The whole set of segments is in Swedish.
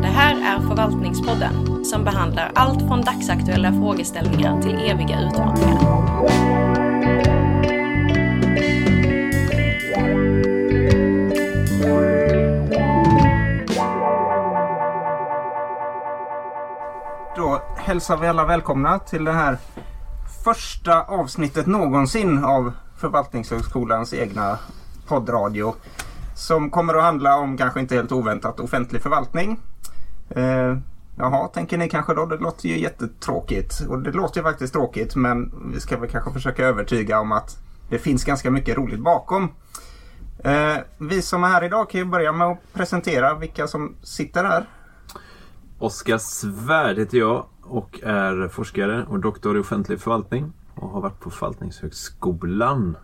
Det här är Förvaltningspodden som behandlar allt från dagsaktuella frågeställningar till eviga utmaningar. Då hälsar vi alla välkomna till det här första avsnittet någonsin av Förvaltningshögskolans egna poddradio, som kommer att handla om, kanske inte helt oväntat, offentlig förvaltning. Jaha, tänker ni kanske då, det låter ju jättetråkigt. Och det låter ju faktiskt tråkigt, men vi ska väl kanske försöka övertyga om att det finns ganska mycket roligt bakom. Vi som är här idag kan ju börja med att presentera vilka som sitter här. Oskar Svärd heter jag och är forskare och doktor i offentlig förvaltning och har varit på Förvaltningshögskolan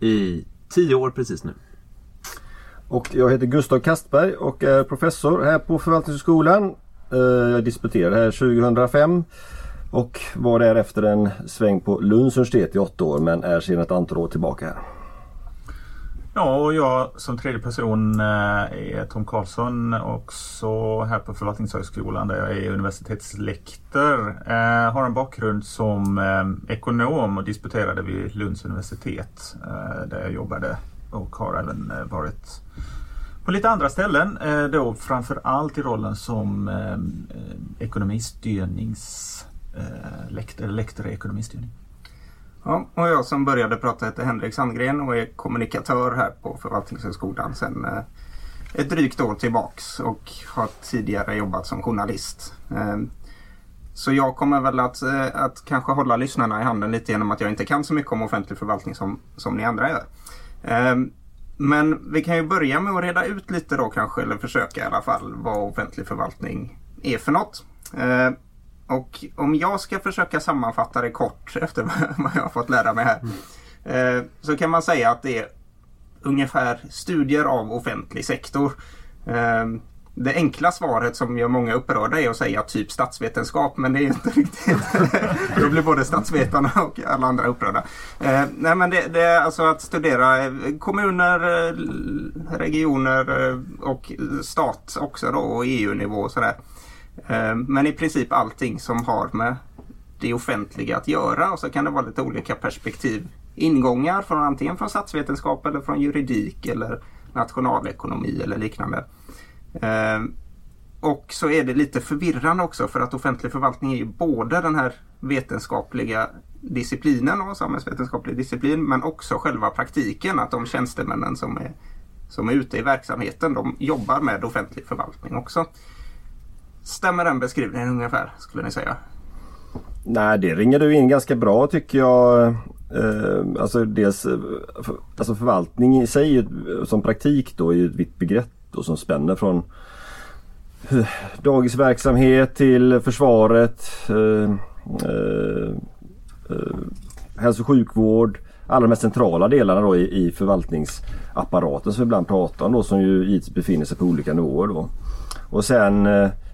i 10 år precis nu. Och jag heter Gustav Kastberg och är professor här på Förvaltningshögskolan. Jag disputerade här 2005 och var därefter en sväng på Lunds universitet i 8 år, men är sedan ett antal år tillbaka här. Ja, och jag som tredje person är Tom Karlsson, också här på Förvaltningshögskolan där jag är universitetslektor. Har en bakgrund som ekonom och disputerade vid Lunds universitet där jag jobbade, och har även varit på lite andra ställen då, framförallt i rollen som lektor i ekonomistyrning. Ja, och jag som började prata heter Henrik Sandgren och är kommunikatör här på Förvaltningshögskolan sedan ett drygt år tillbaks, och har tidigare jobbat som journalist. Så jag kommer väl att kanske hålla lyssnarna i handen lite genom att jag inte kan så mycket om offentlig förvaltning som ni andra gör. Men vi kan ju börja med att reda ut lite då kanske, eller försöka i alla fall, vad offentlig förvaltning är för något. Och om jag ska försöka sammanfatta det kort efter vad jag har fått lära mig här, så kan man säga att det är ungefär studier av offentlig sektor. Det enkla svaret som gör många upprörda är att säga typ statsvetenskap, men det är inte riktigt. Då blir både statsvetarna och alla andra upprörda. Nej, men det är alltså att studera kommuner, regioner och stat också då, och EU-nivå och sådär. Men i princip allting som har med det offentliga att göra, och så kan det vara lite olika perspektiv, ingångar från antingen från statsvetenskap eller från juridik eller nationalekonomi eller liknande. Och så är det lite förvirrande också, för att offentlig förvaltning är ju både den här vetenskapliga disciplinen och samhällsvetenskaplig disciplin, men också själva praktiken, att de tjänstemännen som är ute i verksamheten, de jobbar med offentlig förvaltning också. Stämmer den beskrivningen ungefär, skulle ni säga? Nej, det ringer du in ganska bra tycker jag. Alltså förvaltning i sig som praktik då är ju ett vitt begrepp då, som spänner från dagisverksamhet till försvaret, hälso- och sjukvård, alla de mest centrala delarna då i förvaltningsapparaten som vi ibland pratar om då, som ju befinner sig på olika nivåer då. Och sen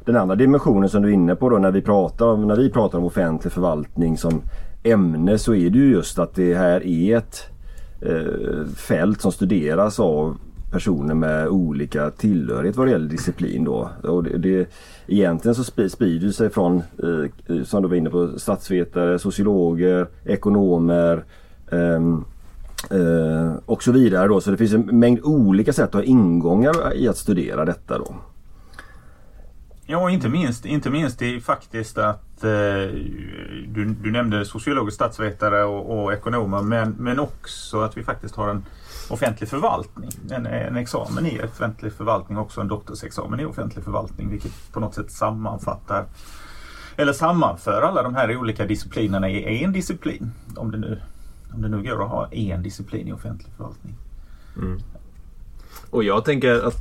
den andra dimensionen som du är inne på då, när vi pratar om offentlig förvaltning som ämne, så är det ju just att det här är ett fält som studeras av personer med olika tillhörighet vad det gäller disciplin då. Och det egentligen så sprider sig från, som du var inne på, statsvetare, sociologer, ekonomer och så vidare då. Så det finns en mängd olika sätt och ingångar i att studera detta då. Ja, inte minst är faktiskt att du nämnde sociologer, statsvetare och ekonomer, men också att vi faktiskt har en offentlig förvaltning, en examen i offentlig förvaltning, också en doktorsexamen i offentlig förvaltning, vilket på något sätt sammanför alla de här olika disciplinerna i en disciplin, om det nu går att ha en disciplin i offentlig förvaltning. Mm. Och jag tänker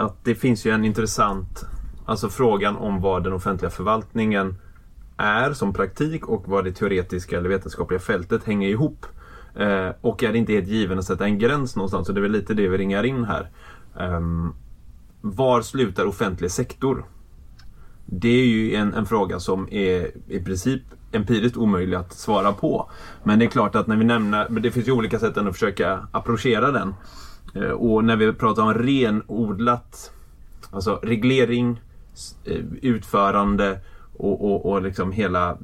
att det finns ju en intressant, alltså frågan om vad den offentliga förvaltningen är som praktik och vad det teoretiska eller vetenskapliga fältet hänger ihop. Och är det inte helt given att sätta en gräns någonstans, så det är väl lite det vi ringar in här. Var slutar offentlig sektor? Det är ju en fråga som är i princip empiriskt omöjlig att svara på. Men det är klart att när vi nämner, det finns ju olika sätt att försöka approchera den. Och när vi pratar om renodlat, alltså reglering, utförande och liksom hela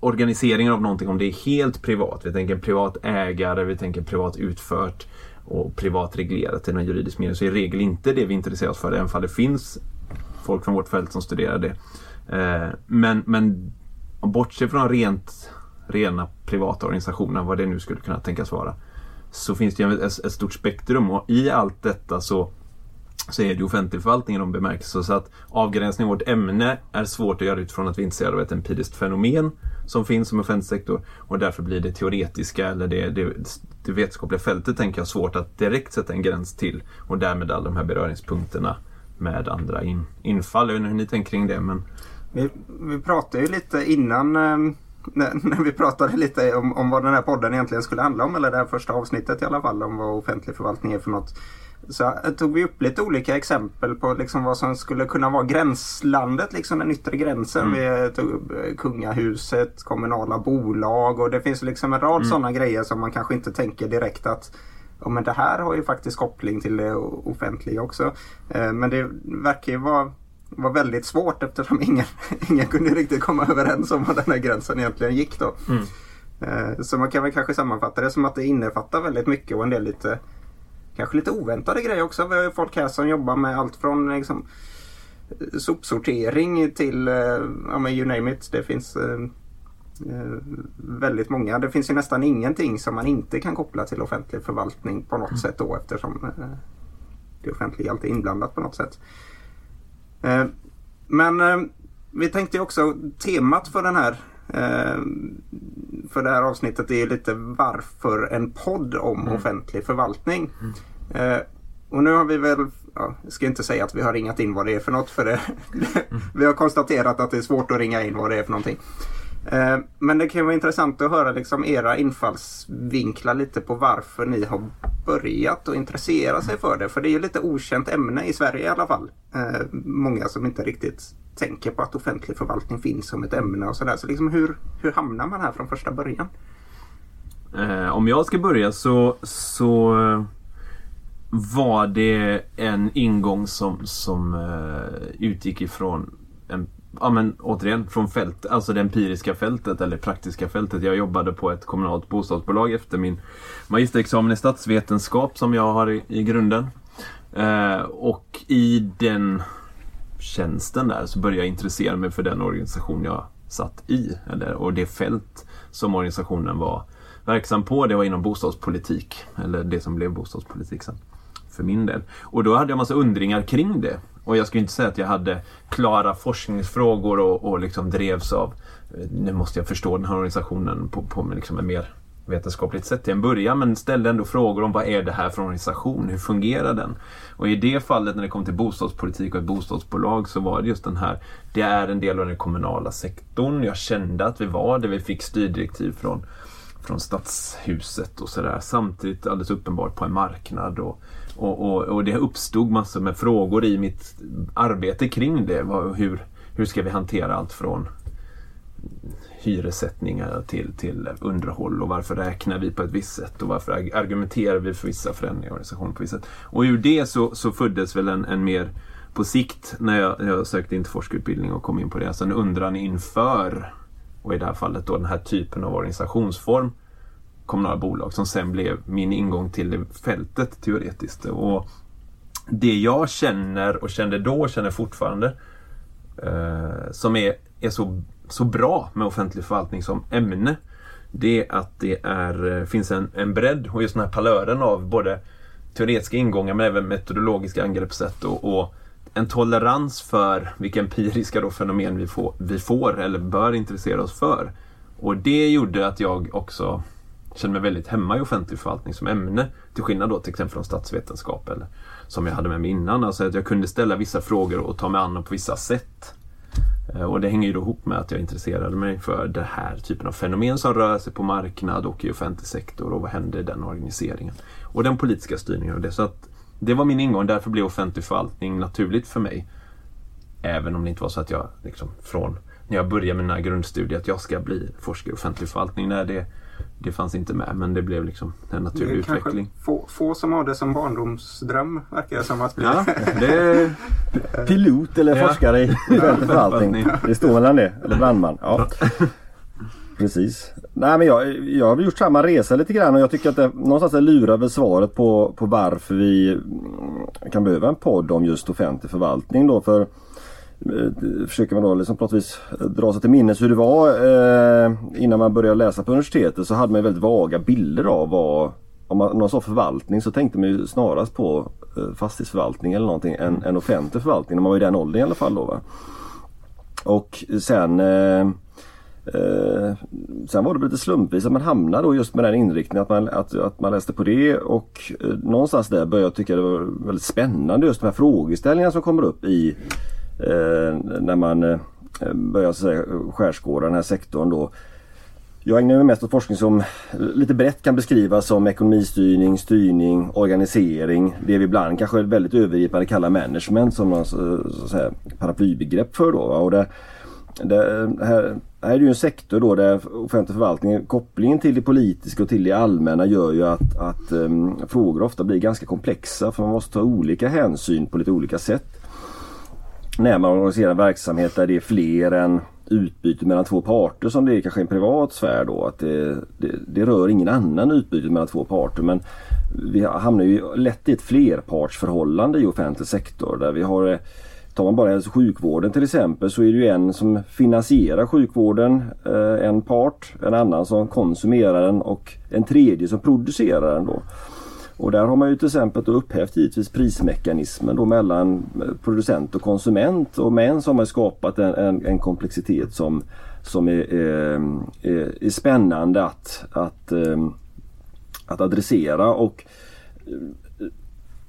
organiseringen av någonting, om det är helt privat, vi tänker privat ägare, vi tänker privat utfört och privat reglerat till någon juridisk mening, så är regel inte det vi intresserar oss för, även om det finns folk från vårt fält som studerar det. Men bortse från rena privata organisationer, vad det nu skulle kunna tänkas vara, så finns det ett stort spektrum, och i allt detta så är det offentlig förvaltning i någon bemärkelse, så att avgränsning av vårt ämne är svårt att göra utifrån att vi är intresserade av ett empiriskt fenomen som finns som offentlig sektor, och därför blir det teoretiska eller det vetenskapliga fältet, tänker jag, svårt att direkt sätta en gräns till, och därmed alla de här beröringspunkterna med andra infall. Jag vet inte hur ni tänker kring det, men... Vi pratade ju lite innan, när vi pratade lite om vad den här podden egentligen skulle handla om, eller det här första avsnittet i alla fall, om vad offentlig förvaltning är för något. Så tog vi upp lite olika exempel på liksom vad som skulle kunna vara gränslandet, liksom den yttre gränsen. Vi tog upp kungahuset, kommunala bolag, och det finns liksom en rad sådana grejer som man kanske inte tänker direkt att men det här har ju faktiskt koppling till det offentliga också. Men det verkar ju vara väldigt svårt, eftersom ingen kunde riktigt komma överens om vad den här gränsen egentligen gick då. Så man kan väl kanske sammanfatta det som att det innefattar väldigt mycket, och en del kanske lite oväntade grejer också. Vi har ju folk här som jobbar med allt från liksom sopsortering till you name it. Det finns väldigt många. Det finns ju nästan ingenting som man inte kan koppla till offentlig förvaltning på något sätt då, eftersom det offentliga alltid är inblandat på något sätt. Men vi tänkte också, temat för den här för det här avsnittet är lite varför en podd om offentlig förvaltning. Och nu har vi väl, jag ska inte säga att vi har ringat in vad det är för något, för det, vi har konstaterat att det är svårt att ringa in vad det är för någonting. Men det kan vara intressant att höra liksom era infallsvinklar lite på varför ni har börjat att intressera sig för det. För det är ju lite okänt ämne i Sverige i alla fall. Många som inte riktigt tänker på att offentlig förvaltning finns som ett ämne och sådär. Så liksom hur hamnar man här från första början? Om jag ska börja så var det en ingång som utgick ifrån en... Ja, men återigen från fält, alltså det empiriska fältet eller praktiska fältet. Jag jobbade på ett kommunalt bostadsbolag efter min magisterexamen i statsvetenskap som jag har i grunden. Och i den tjänsten där så började jag intressera mig för den organisation jag satt i. Och det fält som organisationen var verksam på, det var inom bostadspolitik. Eller det som blev bostadspolitik sen, för min del. Och då hade jag massa undringar kring det. Och jag skulle inte säga att jag hade klara forskningsfrågor och liksom drevs av nu måste jag förstå den här organisationen på liksom en mer vetenskapligt sätt till en början, men ställde ändå frågor om vad är det här för organisation? Hur fungerar den? Och i det fallet när det kom till bostadspolitik och ett bostadsbolag så var det just den här, det är en del av den kommunala sektorn. Jag kände att vi var det, vi fick styrdirektiv från stadshuset och sådär, samtidigt alldeles uppenbart på en marknad och det uppstod massor med frågor i mitt arbete kring det. Hur ska vi hantera allt från hyressättningar till underhåll, och varför räknar vi på ett visst sätt och varför argumenterar vi för vissa förändringar i organisationen på visst sätt. Och ur det så föddes väl en mer på sikt, när jag sökte in till forskarutbildning och kom in på det, alltså en undran inför, och i det här fallet då den här typen av organisationsform, kommunala bolag, som sen blev min ingång till fältet teoretiskt. Och det jag känner och kände då och känner fortfarande som är så bra med offentlig förvaltning som ämne, det är att finns en bredd och just den här palören av både teoretiska ingångar men även metodologiska angreppssätt och en tolerans för vilka empiriska fenomen vi får eller bör intressera oss för. Och det gjorde att jag också kände mig väldigt hemma i offentlig förvaltning som ämne, till skillnad då till exempel från statsvetenskap eller som jag hade med mig innan. Alltså att jag kunde ställa vissa frågor och ta mig an på vissa sätt. Och det hänger ju då ihop med att jag intresserade mig för den här typen av fenomen som rör sig på marknad och i offentlig sektor, och vad händer i den organiseringen och den politiska styrningen och det. Så att det var min ingång, därför blev offentlig förvaltning naturligt för mig. Även om det inte var så att jag liksom från när jag började mina grundstudier att jag ska bli forskare i offentlig förvaltning. När det det fanns inte med, men det blev liksom en naturlig utveckling. Få som har det som barndomsdröm, verkar det som att bli. Ja, det är... Pilot eller forskare i förvaltning. Det står mellan det, eller brandman. Ja. Precis. Nej, men jag har gjort samma resa lite grann, och jag tycker att det någonstans lurar väl svaret på varför vi kan behöva en podd om just offentlig förvaltning då, för försöker man då liksom på något vis dra sig till minnes hur det var innan man började läsa på universitetet, så hade man väldigt vaga bilder av vad, om man sa förvaltning så tänkte man ju snarast på fastighetsförvaltning eller någonting än offentlig förvaltning, när man var i den åldern i alla fall då, va? Och sen var det lite slumpvis att man hamnade då just med den inriktningen att man läste på det, och någonstans där började jag tycka det var väldigt spännande just de här frågeställningarna som kommer upp i när man börjar skärskåda den här sektorn då. Jag ägnar mig mest åt forskning som lite brett kan beskrivas som ekonomistyrning, styrning, organisering, det vi ibland kanske väldigt övergripande kallar management, som någon så att säga paraplybegrepp för då, och det här är ju en sektor då där offentlig förvaltning, kopplingen till det politiska och till det allmänna, gör ju att frågor ofta blir ganska komplexa, för man måste ta olika hänsyn på lite olika sätt när man organiserar en verksamhet där det är fler än utbyte mellan två parter, som det är kanske en privat sfär då, att det rör ingen annan utbyte mellan två parter, men vi hamnar ju lätt i ett flerpartsförhållande i offentlig sektor, där vi har, tar man bara hälso- och sjukvården till exempel, så är det ju en som finansierar sjukvården, en part, en annan som konsumerar den och en tredje som producerar den då. Och där har man ju till exempel upphävt givetvis prismekanismen då mellan producent och konsument, och men som har skapat en komplexitet som är spännande att adressera. Och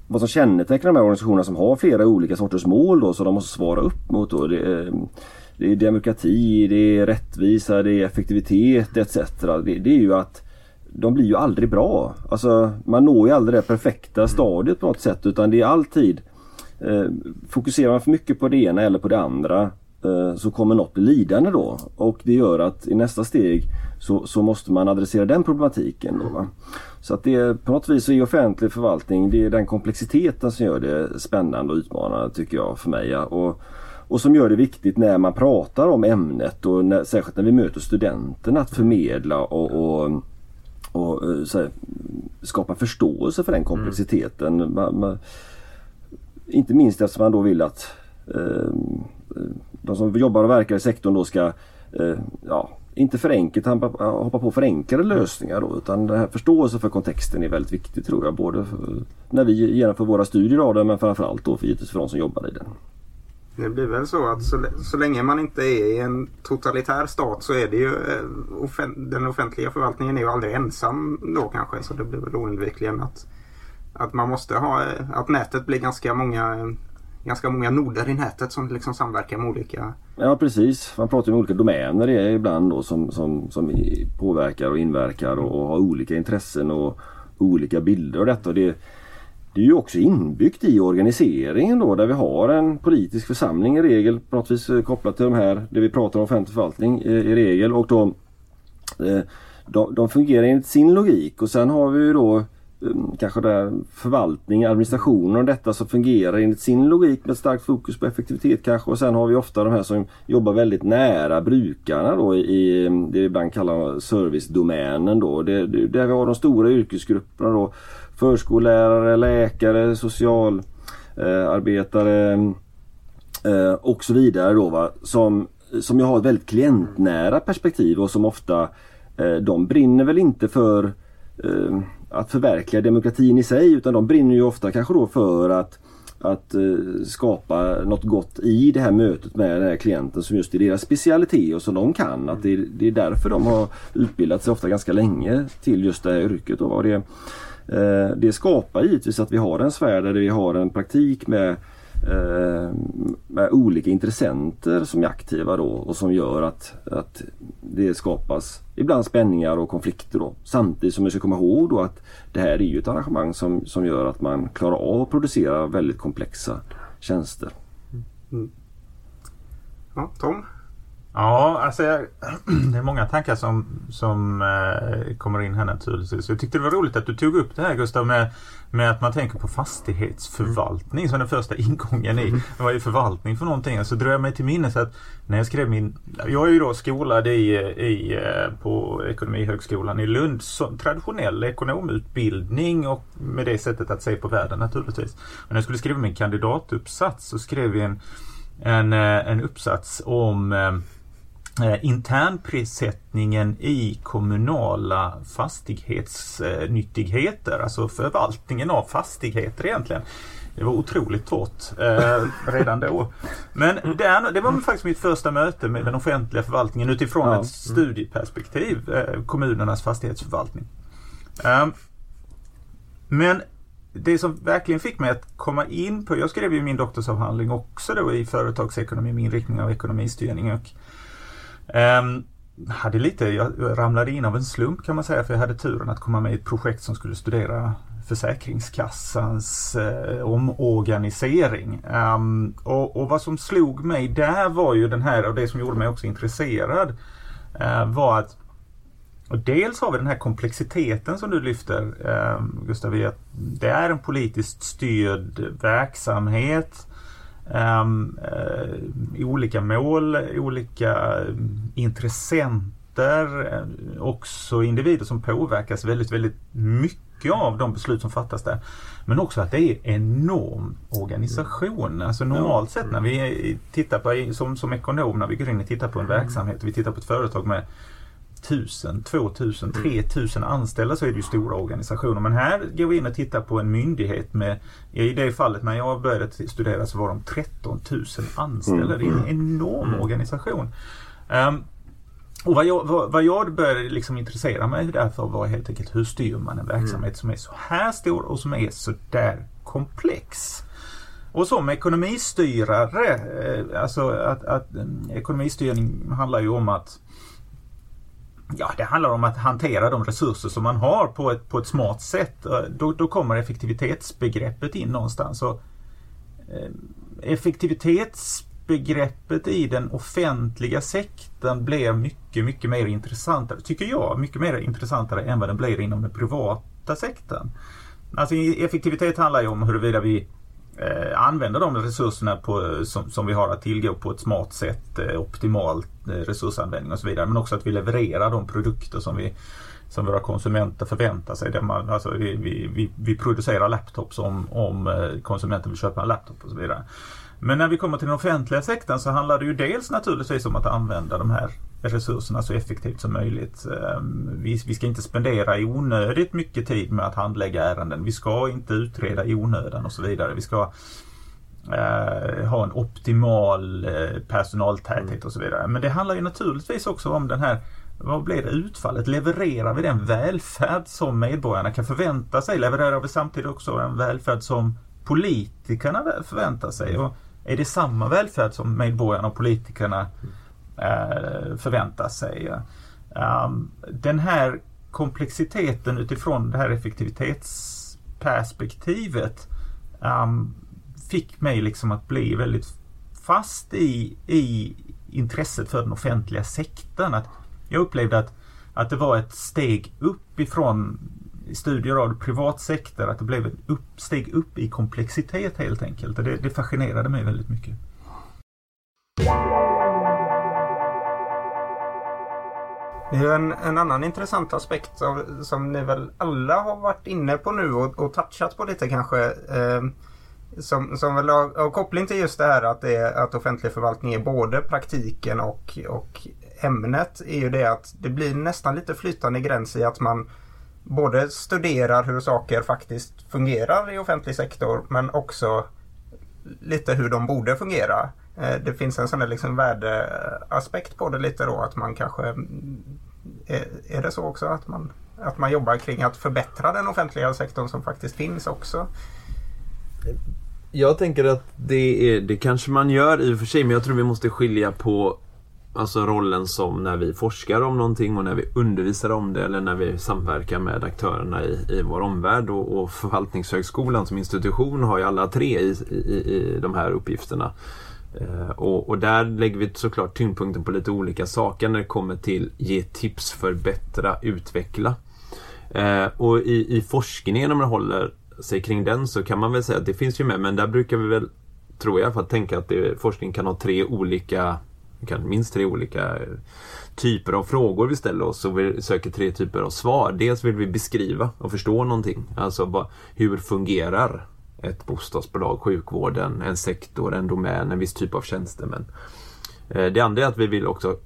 vad som kännetecknar de här organisationerna som har flera olika sorters mål då, så de måste svara upp mot då, det är demokrati, det är rättvisa, det är effektivitet etc. Det är ju att de blir ju aldrig bra. Alltså, man når ju aldrig det perfekta stadiet på något sätt, utan det är alltid fokuserar man för mycket på det ena eller på det andra, så kommer något bli lidande då, och det gör att i nästa steg så måste man adressera den problematiken då, va? Så att det är, på något vis så är offentlig förvaltning, det är den komplexiteten som gör det spännande och utmanande, tycker jag, för mig, ja. Och som gör det viktigt när man pratar om ämnet, och särskilt när vi möter studenterna, att förmedla och så här, skapa förståelse för den komplexiteten. Man, inte minst eftersom man då vill att de som jobbar och verkar i sektorn då ska inte förenkelt hoppa på förenklade lösningar då, utan den här förståelse för kontexten är väldigt viktig, tror jag, både när vi genomför våra studier av det, men framförallt då för de som jobbar i den. Det blir väl så att så länge man inte är i en totalitär stat, så är det ju den offentliga förvaltningen är ju aldrig ensam då kanske, så det blir väl oundvikligen att man måste ha att nätet blir ganska många noder i nätet som liksom samverkar med olika. Ja, precis. Man pratar om olika domäner det är ibland då som påverkar och inverkar och har olika intressen och olika bilder och detta, och det är ju också inbyggt i organiseringen då, där vi har en politisk församling i regel, på något vis kopplat till de här, det vi pratar om offentlig förvaltning i regel, och de fungerar enligt sin logik, och sen har vi ju då kanske där förvaltning, administration och detta som fungerar enligt sin logik med starkt fokus på effektivitet kanske, och sen har vi ofta de här som jobbar väldigt nära brukarna då i det vi ibland kallar servicedomänen då, där vi har de stora yrkesgrupperna då, förskollärare, läkare, socialarbetare och så vidare då, va? Som jag har ett väldigt klientnära perspektiv, och som ofta de brinner väl inte för att förverkliga demokratin i sig, utan de brinner ju ofta kanske då för att skapa något gott i det här mötet med den här klienten, som just är deras specialitet och som de kan. Att det är därför de har utbildat sig ofta ganska länge till just det här yrket. Och det skapar givetvis att vi har en sfär där vi har en praktik med olika intressenter som är aktiva då, och som gör att det skapas ibland spänningar och konflikter då. Samtidigt som vi ska komma ihåg då att det här är ju ett arrangemang som gör att man klarar av att producera väldigt komplexa tjänster. Ja, Tom? Ja, alltså det är många tankar som kommer in här naturligtvis. Jag tyckte det var roligt att du tog upp det här, Gustav, med att man tänker på fastighetsförvaltning som den första ingången i. Det var ju förvaltning för någonting. Så alltså, drog jag mig till minnes att när jag skrev min... Jag är ju då skolad på Ekonomihögskolan i Lund, traditionell ekonomutbildning och med det sättet att se på världen naturligtvis. Men när jag skulle skriva min kandidatuppsats så skrev jag en uppsats om... internprissättningen i kommunala fastighetsnyttigheter, alltså förvaltningen av fastigheter egentligen. Det var otroligt svårt redan då. Men det var faktiskt mitt första möte med den offentliga förvaltningen utifrån ett studieperspektiv, kommunernas fastighetsförvaltning. Men det som verkligen fick mig att komma in på, jag skrev ju min doktorsavhandling också då i företagsekonomi med inriktning av ekonomistyrning och jag ramlade in av en slump kan man säga, för jag hade turen att komma med i ett projekt som skulle studera Försäkringskassans omorganisering. Och vad som slog mig där var ju den här, och det som gjorde mig också intresserad var att dels har vi den här komplexiteten som du lyfter, Gustav, att det är en politiskt styrd verksamhet. I olika mål, olika intressenter, också individer som påverkas väldigt, väldigt mycket av de beslut som fattas där. Men också att det är en enorm organisation. Alltså normalt sett när vi tittar på, som ekonom, när vi går in och tittar på en verksamhet och vi tittar på ett företag med 1000, 2000, 3000 anställda så är det ju stora organisationer. Men här går vi in och tittar på en myndighet med, i det fallet när jag började studera så var de 13 000 anställda. Det är en enorm organisation. Och vad jag började liksom intressera mig därför var helt enkelt hur styr man en verksamhet som är så här stor och som är så där komplex. Och som ekonomistyrare, alltså att ekonomistyrning handlar ju om att det handlar om att hantera de resurser som man har på ett smart sätt. Då kommer effektivitetsbegreppet in någonstans. Och effektivitetsbegreppet i den offentliga sektorn blev mycket, mycket mer intressantare, tycker jag. Mycket mer intressantare än vad den blir inom den privata sektorn. Alltså effektivitet handlar ju om huruvida vi använder de resurserna som vi har att tillgå på ett smart sätt, optimalt resursanvändning och så vidare, men också att vi levererar de produkter som våra konsumenter förväntar sig. Vi producerar laptops om konsumenten vill köpa en laptop och så vidare. Men när vi kommer till den offentliga sektorn så handlar det ju dels naturligtvis om att använda de här resurserna så effektivt som möjligt. Vi ska inte spendera i onödigt mycket tid med att handlägga ärenden. Vi ska inte utreda i onödan och så vidare. Vi ska ha en optimal personaltäthet och så vidare. Men det handlar ju naturligtvis också om den här, vad blir det utfallet? Levererar vi den välfärd som medborgarna kan förvänta sig? Levererar vi samtidigt också en välfärd som politikerna förväntar sig? Och är det samma välfärd som medborgarna och politikerna förväntar sig? Den här komplexiteten utifrån det här effektivitetsperspektivet fick mig liksom att bli väldigt fast i intresset för den offentliga sektorn. Att jag upplevde att det var ett steg upp ifrån studier av privatsektor, att det blev ett steg upp i komplexitet helt enkelt. Och det fascinerade mig väldigt mycket. Det är en annan intressant aspekt som ni väl alla har varit inne på nu och touchat på lite kanske, som väl har koppling till just det här att offentlig förvaltning är både praktiken och ämnet, är ju det att det blir nästan lite flytande gräns i att man både studerar hur saker faktiskt fungerar i offentlig sektor men också lite hur de borde fungera. Det finns en sån där liksom värdeaspekt på det lite då, att man kanske är det så också att man jobbar kring att förbättra den offentliga sektorn som faktiskt finns också. Jag tänker att det kanske man gör i och för sig, men jag tror vi måste skilja på alltså rollen som när vi forskar om någonting och när vi undervisar om det eller när vi samverkar med aktörerna i vår omvärld, och Förvaltningshögskolan som institution har ju alla tre i de här uppgifterna. Och där lägger vi såklart tyngdpunkten på lite olika saker när det kommer till ge tips, förbättra, utveckla. Och i forskningen, om man håller sig kring den, så kan man väl säga att det finns ju med, men där brukar vi väl, tror jag, för att tänka att forskning kan ha minst tre olika typer av frågor vi ställer oss, och vi söker tre typer av svar. Dels vill vi beskriva och förstå någonting, alltså hur fungerar ett bostadsbolag, sjukvården, en sektor, en domän, en viss typ av tjänstemän. Det andra är att vi vill också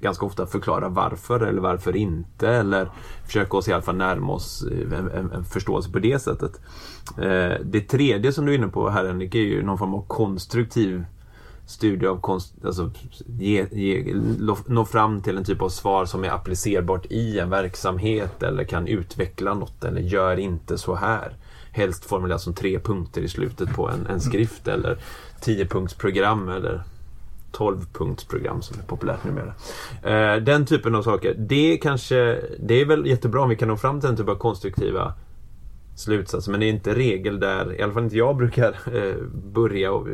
ganska ofta förklara varför eller varför inte, eller försöka oss i alla fall närma oss en förståelse på det sättet. Det tredje som du är inne på här, Henrik, är ju någon form av konstruktiv studie av alltså nå fram till en typ av svar som är applicerbart i en verksamhet, eller kan utveckla något, eller gör inte så här. Helst formuleras som 3 punkter i slutet på en skrift, eller 10-punktsprogram eller 12-punktsprogram som är populärt numera. Den typen av saker, det är väl jättebra om vi kan nå fram till en typ av konstruktiva slutsatser, men det är inte regel där, i alla fall inte jag brukar börja och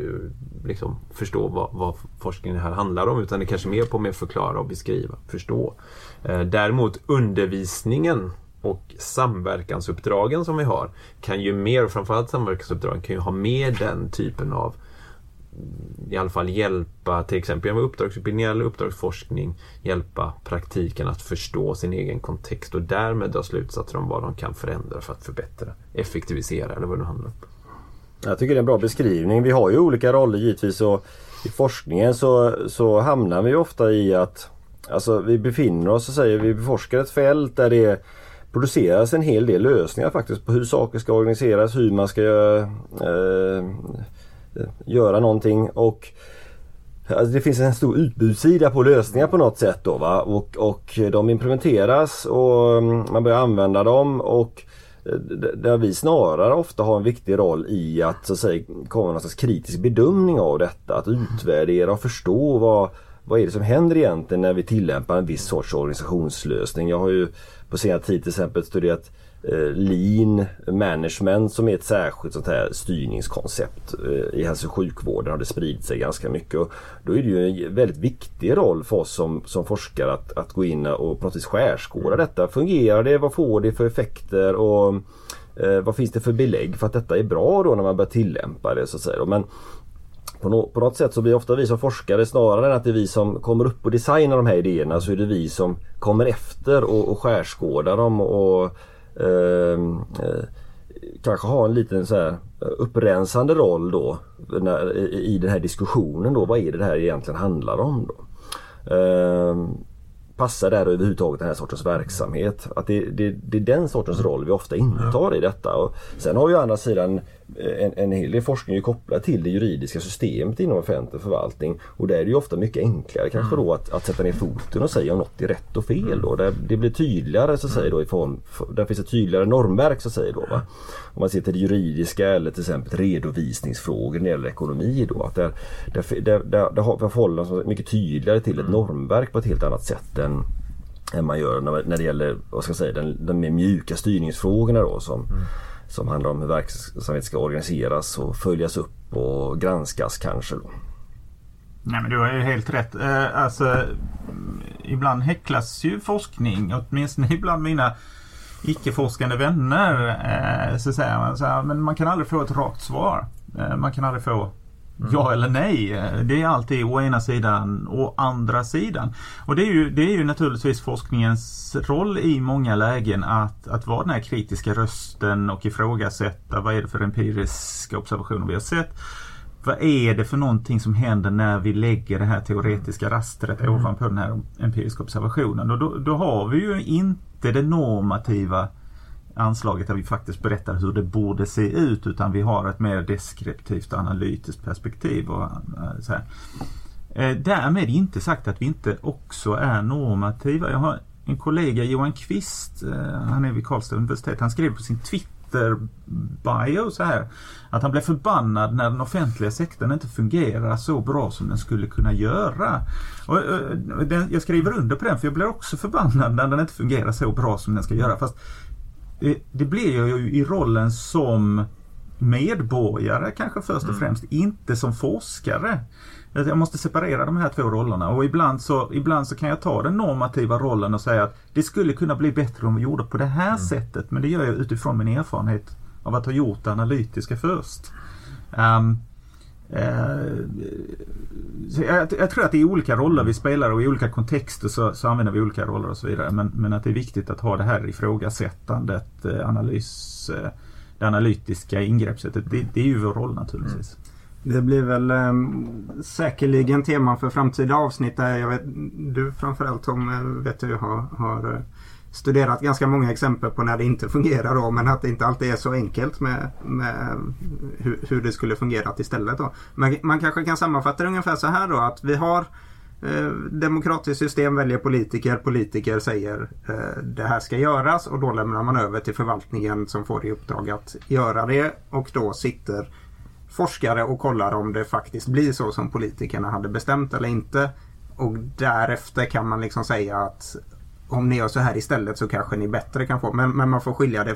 liksom förstå vad forskningen här handlar om, utan det kanske mer på att förklara och beskriva, förstå. Däremot undervisningen och samverkansuppdragen som vi har kan ju mer, och framförallt samverkansuppdragen kan ju ha med den typen av, i alla fall hjälpa till exempel genom uppdragsutbildning eller uppdragsforskning, hjälpa praktiken att förstå sin egen kontext och därmed dra slutsatser om vad de kan förändra för att förbättra, effektivisera eller vad det handlar om. Jag tycker det är en bra beskrivning. Vi har ju olika roller givetvis, och i forskningen så hamnar vi ofta i att, alltså, vi befinner oss och säger vi beforskar ett fält där det produceras en hel del lösningar faktiskt på hur saker ska organiseras, hur man ska göra någonting, och alltså, det finns en stor utbudssida på lösningar på något sätt då, va? Och de implementeras och man börjar använda dem, och där vi snarare ofta har en viktig roll i att, så att säga, komma någon slags kritisk bedömning av detta, att utvärdera och förstå vad är det som händer egentligen när vi tillämpar en viss sorts organisationslösning. Jag har ju på senare tid till exempel studerat Lean Management, som är ett särskilt sånt här styrningskoncept i hälso- och sjukvården, har det spridit sig ganska mycket, och då är det ju en väldigt viktig roll för oss som forskare att gå in och på något vis skärskåda detta. Fungerar det? Vad får det för effekter? Och vad finns det för belägg för att detta är bra då när man börjar tillämpa det, så att säga. Men på något sätt så blir ofta vi som forskare, snarare än att det är vi som kommer upp och designar de här idéerna, så är det vi som kommer efter och skärskådar dem och kanske ha en liten så här upprensande roll då i den här diskussionen då, vad är det här egentligen handlar om då? Passar det här överhuvudtaget den här sortens verksamhet? Att det är den sortens roll vi ofta intar i detta. Och sen har ju å andra sidan en hel del forskning kopplad till det juridiska systemet inom offentlig förvaltning, och där är det ju ofta mycket enklare kanske då att sätta ner foten och säga om något är rätt och fel då. Det blir tydligare, så att säga, då, där finns ett tydligare normverk, så att säga då, va? Om man ser till det juridiska eller till exempel redovisningsfrågor när det gäller ekonomi då, att där förhåller man sig mycket tydligare till ett normverk på ett helt annat sätt än man gör när det gäller, vad ska jag säga, de mer mjuka styrningsfrågorna då, som handlar om hur verksamhet ska organiseras och följas upp och granskas kanske då. Nej, men du har ju helt rätt. Alltså, ibland häcklas ju forskning, åtminstone ibland mina icke-forskande vänner, så säger man så här, men man kan aldrig få ett rakt svar. Man kan aldrig få ja eller nej. Det är alltid å ena sidan och andra sidan. Och det är ju naturligtvis forskningens roll i många lägen att vara den här kritiska rösten och ifrågasätta, vad är det för empiriska observationer vi har sett? Vad är det för någonting som händer när vi lägger det här teoretiska rastret ovanpå den här empiriska observationen? Och då har vi ju inte det normativa anslaget där vi faktiskt berättar hur det borde se ut, utan vi har ett mer deskriptivt analytiskt perspektiv och så här. Därmed inte sagt att vi inte också är normativa. Jag har en kollega, Johan Quist, han är vid Karlstad universitet, han skrev på sin Twitter bio så här, att han blev förbannad när den offentliga sektorn inte fungerar så bra som den skulle kunna göra. Och jag skriver under på den, för jag blir också förbannad när den inte fungerar så bra som den ska göra, fast det blir jag ju i rollen som medborgare kanske först och främst, inte som forskare. Jag måste separera de här två rollerna, och ibland så kan jag ta den normativa rollen och säga att det skulle kunna bli bättre om vi gjorde på det här sättet, men det gör jag utifrån min erfarenhet av att ha gjort det analytiska först. Jag tror att det är olika roller vi spelar, och i olika kontexter så använder vi olika roller och så vidare, men att det är viktigt att ha det här ifrågasättandet, det analytiska ingreppssättet, det är ju vår roll naturligtvis. Det blir väl säkerligen teman för framtida avsnitt där jag vet, du framförallt Tom, vet du, har studerat ganska många exempel på när det inte fungerar då, men att det inte alltid är så enkelt med hur det skulle fungerat istället då. Men man kanske kan sammanfatta det ungefär så här då, att vi har demokratiskt system, väljer politiker säger det här ska göras, och då lämnar man över till förvaltningen som får i uppdrag att göra det, och då sitter forskare och kollar om det faktiskt blir så som politikerna hade bestämt eller inte, och därefter kan man liksom säga att om ni gör så här istället så kanske ni bättre kan få, men man får skilja det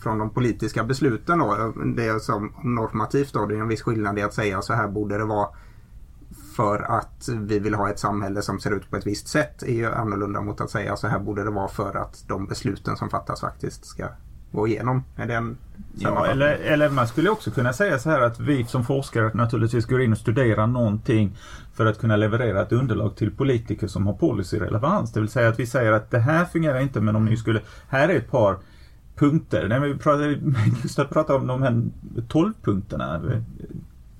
från de politiska besluten då. Det är som normativt då, det är en viss skillnad i att säga så här borde det vara för att vi vill ha ett samhälle som ser ut på ett visst sätt, är ju annorlunda mot att säga så här borde det vara för att de besluten som fattas faktiskt ska gå igenom. Är det en sammanfattning? Eller man skulle också kunna säga så här att vi som forskare naturligtvis går in och studerar någonting för att kunna leverera ett underlag till politiker som har policyrelevans. Det vill säga att vi säger att det här fungerar inte, men om ni skulle, här är ett par punkter. Nej, men vi pratade om de här 12 punkterna.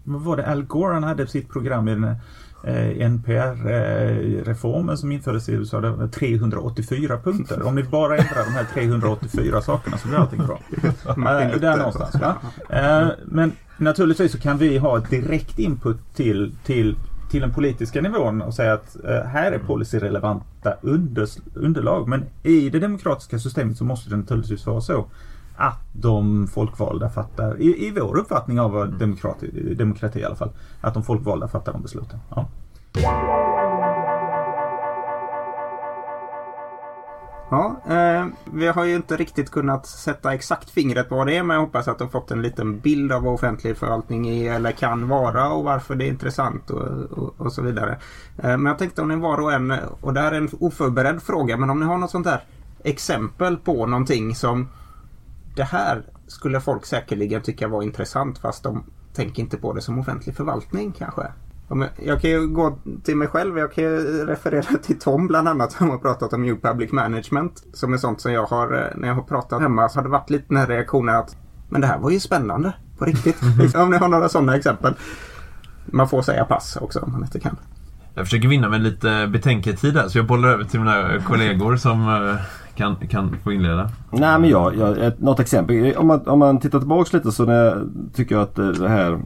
Vad var det? Al Gore, han hade sitt program i den NPR-reformen som infördes i USA, det var 384 punkter. Om ni bara ändrar de här 384 sakerna så blir allting bra. Där någonstans. Va? Men naturligtvis så kan vi ha ett direkt input till den politiska nivån och säga att här är policyrelevanta underlag. Men i det demokratiska systemet så måste det naturligtvis vara så att de folkvalda fattar, i vår uppfattning av demokrati i alla fall, att de folkvalda fattar de besluten. Ja. Vi har ju inte riktigt kunnat sätta exakt fingret på vad det är, men jag hoppas att de fått en liten bild av vad offentlig förvaltning är eller kan vara och varför det är intressant och så vidare. Men jag tänkte om ni var och en, och det här är en oförberedd fråga, men om ni har något sånt där exempel på någonting som det här skulle folk säkerligen tycka var intressant fast de tänker inte på det som offentlig förvaltning kanske. Jag kan ju gå till mig själv, jag kan ju referera till Tom bland annat som har pratat om New Public Management som är sånt som jag har, när jag har pratat hemma så har det varit lite den här reaktionen att men det här var ju spännande på riktigt. Om ni har några sådana exempel. Man får säga pass också om man inte kan. Jag försöker vinna med lite betänketid här, så jag bollar över till mina kollegor som kan få inleda. Nej, men något exempel. Om man tittar tillbaka lite så tycker jag att det här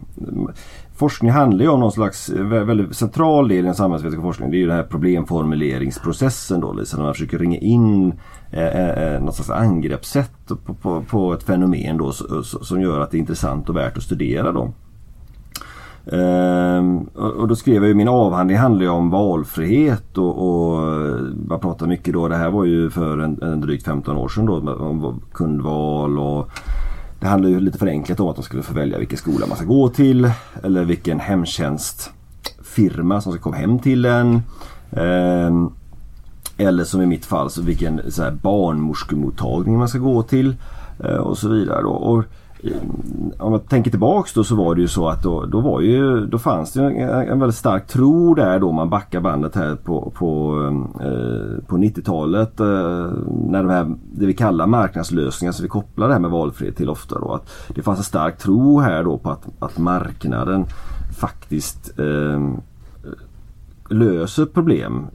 forskning handlar ju om någon slags väldigt central del i den samhällsvetenskapliga forskningen. Det är ju den här problemformuleringsprocessen då, liksom, när man försöker ringa in något slags angreppssätt på ett fenomen då, som gör att det är intressant och värt att studera då. Och då skrev jag ju min avhandling handlar ju om valfrihet och man pratar mycket då, det här var ju för en drygt 15 år sedan då, om kundval, och det handlar ju lite förenklat om att de skulle få välja vilken skola man ska gå till eller vilken hemtjänstfirma som ska komma hem till en, eller som i mitt fall så vilken så här barnmorskemottagning man ska gå till och så vidare då. Och om man tänker tillbaks då så var det ju så att då fanns det en väldigt stark tro där då, man backar bandet här på 90-talet när det vi kallar marknadslösningar, så vi kopplar det här med valfrihet till ofta då, att det fanns en stark tro här då på att marknaden faktiskt löser problem,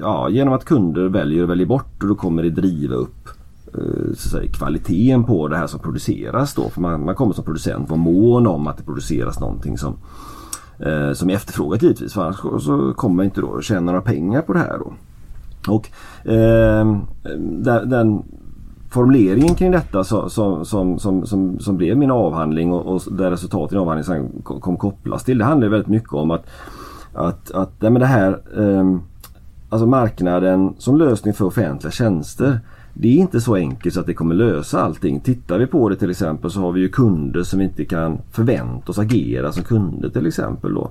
ja, genom att kunder väljer bort, och då kommer det driva upp så säga, kvaliteten på det här som produceras då, för man kommer som producent vara mån om att det produceras någonting som är efterfrågat givetvis, för annars så kommer man inte då tjäna några pengar på det här då. Och den formuleringen kring detta som blev min avhandling och där resultaten i avhandlingen kom kopplas till, det handlar väldigt mycket om att det här alltså marknaden som lösning för offentliga tjänster, det är inte så enkelt så att det kommer lösa allting. Tittar vi på det till exempel så har vi ju kunder som inte kan förvänta oss agera som kunder till exempel då.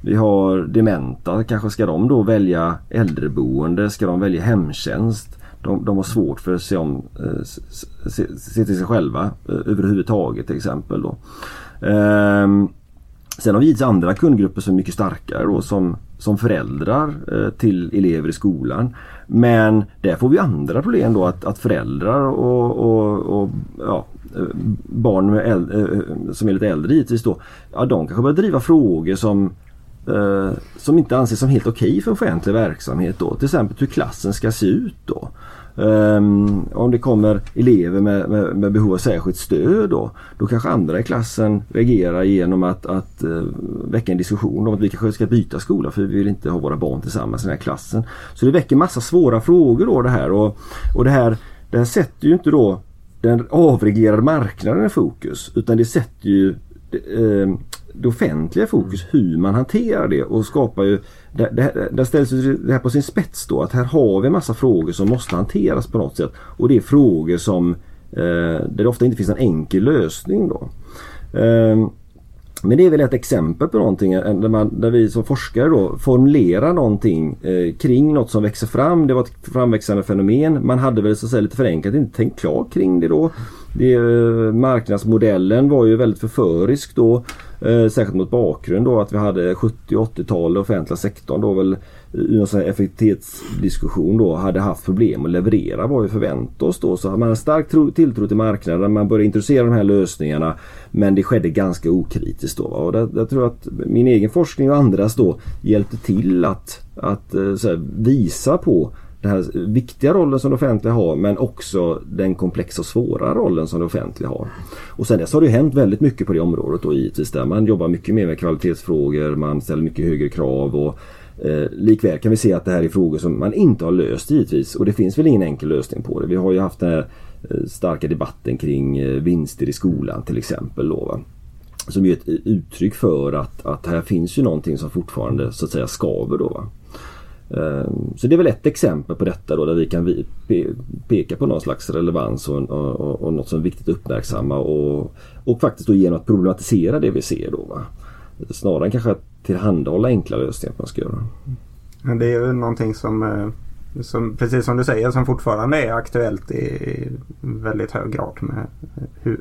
Vi har dementa, kanske ska de då välja äldreboende, ska de välja hemtjänst. De har svårt för att se till sig själva överhuvudtaget till exempel då. Sen har vi andra kundgrupper som är mycket starkare då, som föräldrar till elever i skolan. Men där får vi andra problem då, att föräldrar och barn med som är lite äldre hittills då, ja, de kanske börjar driva frågor som inte anses som helt okej för offentlig verksamhet då. Till exempel hur klassen ska se ut då. Om det kommer elever med behov av särskilt stöd då kanske andra i klassen reagerar genom att väcka en diskussion om att vi kanske ska byta skola för vi vill inte ha våra barn tillsammans i den här klassen. Så det väcker massa svåra frågor då det här och det här sätter ju inte då den avreglerade marknaden i fokus, utan det sätter ju det offentliga fokus, hur man hanterar det och skapar ju, där ställs det här på sin spets då, att här har vi en massa frågor som måste hanteras på något sätt och det är frågor som där det ofta inte finns en enkel lösning då. Men det är väl ett exempel på någonting där vi som forskare då formulerar någonting kring något som växer fram. Det var ett framväxande fenomen. Man hade väl så att säga lite förenklat inte tänkt klart kring det då. Marknadsmodellen var ju väldigt förförisk då. Särskilt mot bakgrund då att vi hade 70-80-talet offentliga sektorn då väl i en sån här effektivitetsdiskussion då hade haft problem att leverera vad vi förväntade oss då. Så man hade en stark tilltro till marknaden, man började introducera de här lösningarna men det skedde ganska okritiskt då. Och jag tror att min egen forskning och andras då hjälpte till att så här, visa på den här viktiga rollen som det offentliga har men också den komplexa och svåra rollen som det offentliga har. Och sen dess har det ju hänt väldigt mycket på det området och givetvis där man jobbar mycket mer med kvalitetsfrågor, man ställer mycket högre krav och likväl kan vi se att det här är frågor som man inte har löst givetvis och det finns väl ingen enkel lösning på det. Vi har ju haft den här starka debatten kring vinster i skolan till exempel då, va? Som är ett uttryck för att här finns ju någonting som fortfarande så att säga skaver då, va? Så det är väl ett exempel på detta då, där vi kan peka på någon slags relevans och något som är viktigt att uppmärksamma och faktiskt då genom att problematisera det vi ser då, va? Snarare kanske att tillhandahålla enkla lösningar man ska göra. Men det är ju någonting som precis som du säger som fortfarande är aktuellt i väldigt hög grad med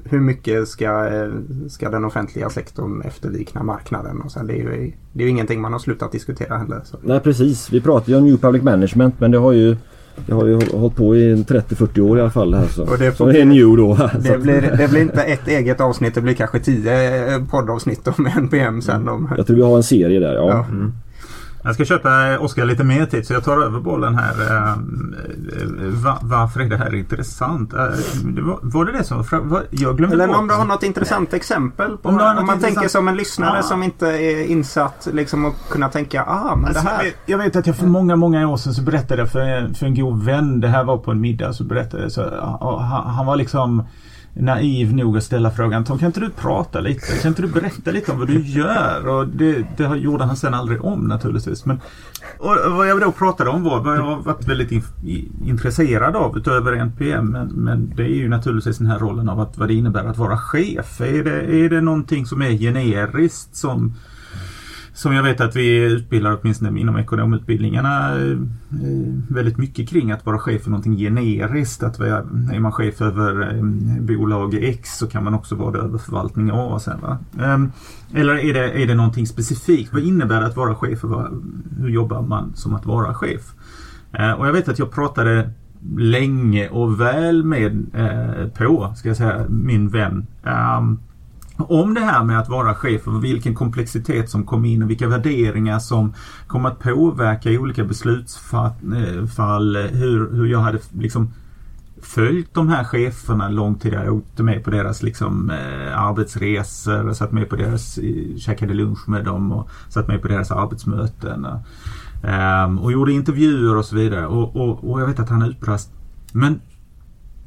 hur mycket ska den offentliga sektorn efterlikna marknaden och sen det är ju ingenting man har slutat diskutera heller. Så. Nej precis, vi pratar ju om New Public Management men det har ju hållit på i 30-40 år i alla fall här så. Och det är new då. Det blir inte ett eget avsnitt, det blir kanske 10 poddavsnitt om NPM sen. Jag tror vi har en serie där, ja. Mm. Jag ska köpa Oskar lite mer tid så jag tar över bollen här. Varför är det här intressant? Var det som jag glömde? Eller om du har något intressant exempel på om man tänker som en lyssnare som inte är insatt liksom att kunna tänka men det här. Jag vet att jag för många år sedan så berättade jag för en god vän, det här var på en middag så berättade jag så han var liksom naiv nog att ställa frågan, Tom, kan inte du prata lite? Kan inte du berätta lite om vad du gör? Och det gjorde han sen aldrig om naturligtvis. Men, och vad jag då pratade om var vad jag har varit väldigt intresserad av utöver NPM men det är ju naturligtvis den här rollen av vad det innebär att vara chef. Är det någonting som är generiskt som jag vet att vi utbildar åtminstone inom ekonomutbildningarna väldigt mycket kring att vara chef för någonting generiskt, att är man chef över bolag X så kan man också vara det över förvaltning A sen, va? Eller är det någonting specifikt, vad innebär det att vara chef och hur jobbar man som att vara chef? Och jag vet att jag pratade länge och väl med min vän om det här med att vara chef och vilken komplexitet som kom in och vilka värderingar som kom att påverka i olika beslutsfall, hur jag hade liksom följt de här cheferna långt tid. Jag åkte med på deras liksom arbetsresor och satt med på deras, käkade lunch med dem och satt med på deras arbetsmöten och gjorde intervjuer och så vidare och jag vet att han utbrast, men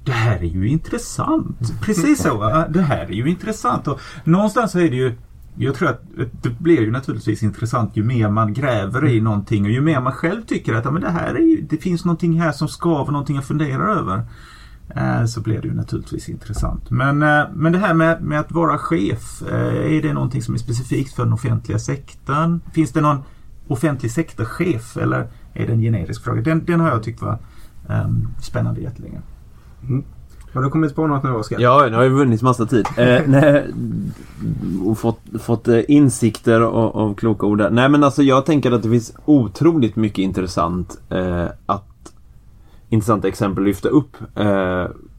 det här är ju intressant. Precis så, va? Det här är ju intressant. Och någonstans är det ju, jag tror att det blir ju naturligtvis intressant ju mer man gräver i någonting och ju mer man själv tycker att men det finns någonting här som skaver, någonting jag funderar över. så blir det ju naturligtvis intressant. Men det här med att vara chef, är det någonting som är specifikt för den offentliga sektorn? Finns det någon offentlig sektorchef eller är det en generisk fråga? Den har jag tyckt var spännande jättelänge. Mm. Har du kommit på något nu, Oskar? Ja, nu har jag vunnit massa tid. Och fått insikter av kloka ord. Nej, men alltså jag tänker att det finns otroligt mycket intressanta exempel att lyfta upp.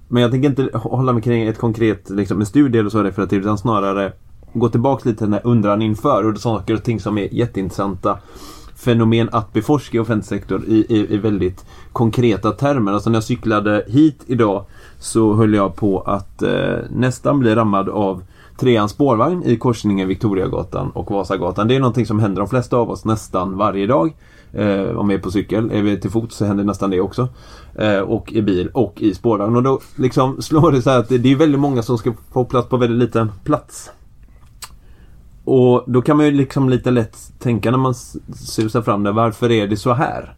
Men jag tänker inte hålla mig kring ett konkret liksom, en studie eller så referativt, utan snarare gå tillbaka lite till den här undran inför och saker och ting som är jätteintressanta fenomen att beforska i offentlig sektor i väldigt konkreta termer. Alltså när jag cyklade hit idag så höll jag på att nästan bli rammad av treans spårvagn i korsningen Viktoriagatan och Vasagatan. Det är någonting som händer de flesta av oss nästan varje dag. Om vi är på cykel, är vi till fot så händer nästan det också. Och i bil och i spårvagn. Och då liksom slår det så här att det är väldigt många som ska få plats på väldigt liten plats. Och då kan man ju liksom lite lätt tänka när man susar fram det, varför är det så här?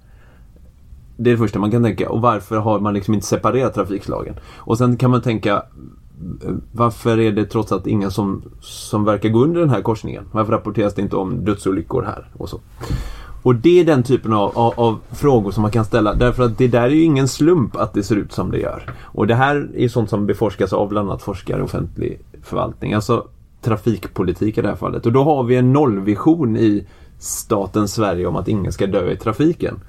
Det är det första man kan tänka. Och varför har man liksom inte separerat trafikslagen? Och sen kan man tänka, varför är det trots allt ingen som verkar gå under den här korsningen? Varför rapporteras det inte om dödsolyckor här? Och så. Och det är den typen av frågor som man kan ställa. Därför att det där är ju ingen slump att det ser ut som det gör. Och det här är sånt som beforskas av bland annat forskare och offentlig förvaltning. Alltså trafikpolitik i det här fallet. Och då har vi en nollvision i staten Sverige om att ingen ska dö i trafiken.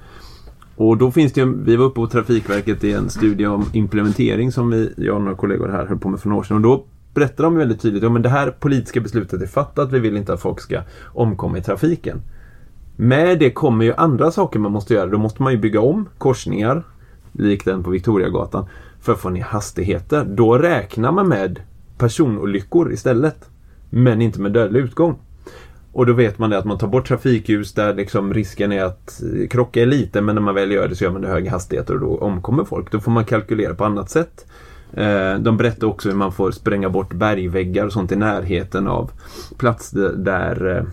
Och då finns det vi var uppe på Trafikverket i en studie om implementering som jag och några kollegor här höll på med för några år sedan. Och då berättade de väldigt tydligt att det här politiska beslutet är fattat. Vi vill inte att folk ska omkomma i trafiken. Med det kommer ju andra saker man måste göra. Då måste man ju bygga om korsningar, likt den på Viktoriagatan, för att få ner hastigheter. Då räknar man med personolyckor istället, men inte med dödlig utgång. Och då vet man det att man tar bort trafikljus där liksom risken är att krocka är liten, men när man väl gör det så gör man det hög hastighet och då omkommer folk. Då får man kalkylera på annat sätt. De berättar också hur man får spränga bort bergväggar och sånt i närheten av plats där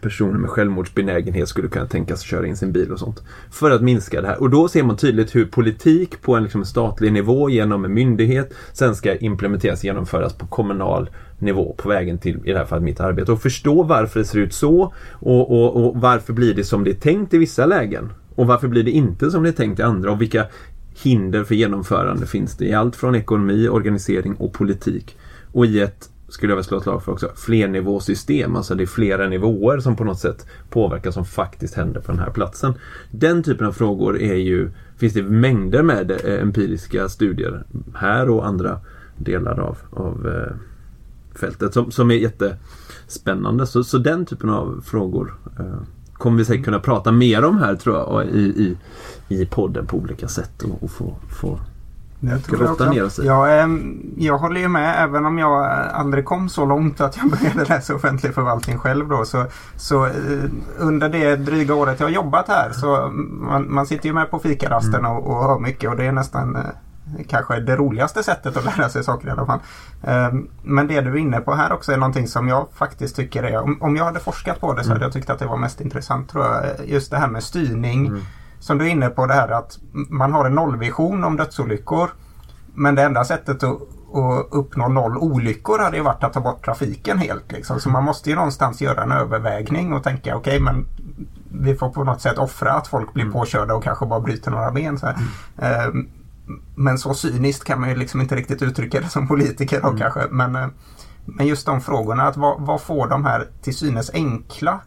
personer med självmordsbenägenhet skulle kunna tänkas köra in sin bil och sånt. För att minska det här. Och då ser man tydligt hur politik på en liksom statlig nivå genom en myndighet sen ska implementeras, genomföras på kommunal nivå på vägen till, i det här fallet, mitt arbete. Och förstå varför det ser ut så och varför blir det som det är tänkt i vissa lägen. Och varför blir det inte som det är tänkt i andra. Och vilka hinder för genomförande finns det i allt från ekonomi, organisering och politik. Och i ett skulle jag väl slå ett lag för också, flernivåsystem, alltså det är flera nivåer som på något sätt påverkar som faktiskt händer på den här platsen. Den typen av frågor är ju, finns det mängder med empiriska studier här och andra delar av fältet som är jättespännande. Så den typen av frågor kommer vi säkert kunna prata mer om här tror jag i podden på olika sätt och få jag håller ju med, även om jag aldrig kom så långt att jag började läsa offentlig förvaltning själv då, så under det dryga året jag har jobbat här så man sitter ju med på fikarasten och hör mycket, och det är nästan kanske det roligaste sättet att lära sig saker i alla fall. Men det du är inne på här också är någonting som jag faktiskt tycker är, om jag hade forskat på det så hade jag tyckt att det var mest intressant tror jag, just det här med styrning. Som du är inne på det här att man har en nollvision om dödsolyckor, men det enda sättet att uppnå noll olyckor hade ju varit att ta bort trafiken helt. Liksom. Så man måste ju någonstans göra en övervägning och tänka men vi får på något sätt offra att folk blir påkörda och kanske bara bryter några ben. Så här. Men så cyniskt kan man ju liksom inte riktigt uttrycka det som politiker då, kanske. Men just de frågorna, att vad får de här till synes enkla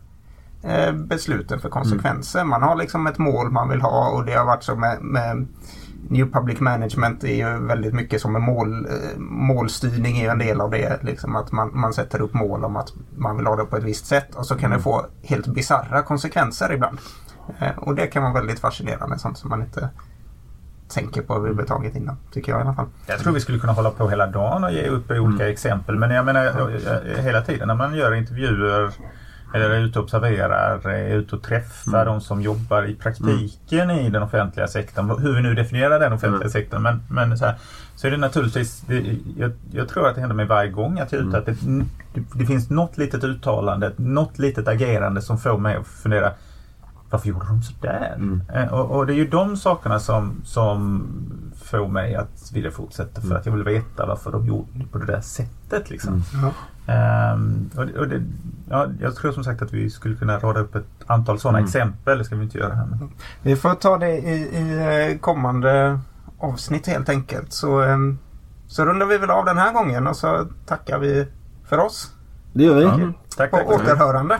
besluten för konsekvenser. Man har liksom ett mål man vill ha, och det har varit så med New Public Management är ju väldigt mycket som en målstyrning är en del av det, liksom att man sätter upp mål om att man vill ha det på ett visst sätt, och så kan det få helt bizarra konsekvenser ibland. Och det kan vara väldigt fascinerande, sånt som man inte tänker på överhuvudtaget innan, tycker jag i alla fall. Jag tror vi skulle kunna hålla på hela dagen och ge upp olika exempel, men jag menar hela tiden när man gör intervjuer eller är ute och observerar, är ute och träffar de som jobbar i praktiken i den offentliga sektorn. Hur vi nu definierar den offentliga sektorn. Men så är det naturligtvis, jag tror att det händer mig varje gång att jag är ute att det finns något litet uttalande, något litet agerande som får mig att fundera. varför gjorde de sådär? Och det är ju de sakerna som får mig att vilja fortsätta, för att jag vill veta varför de gjorde på det där sättet liksom. Jag tror som sagt att vi skulle kunna rada upp ett antal sådana exempel. Det ska vi inte göra här. Men vi får ta det i kommande avsnitt helt enkelt. Så rundar vi väl av den här gången och så tackar vi för oss. Det gör vi. Ja. Tack. Och återhörande.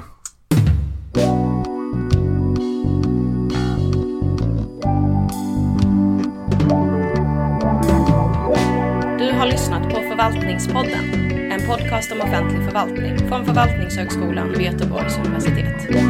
Du har lyssnat på Förvaltningspodden, en podcast om offentlig förvaltning från Förvaltningshögskolan vid Göteborgs universitet.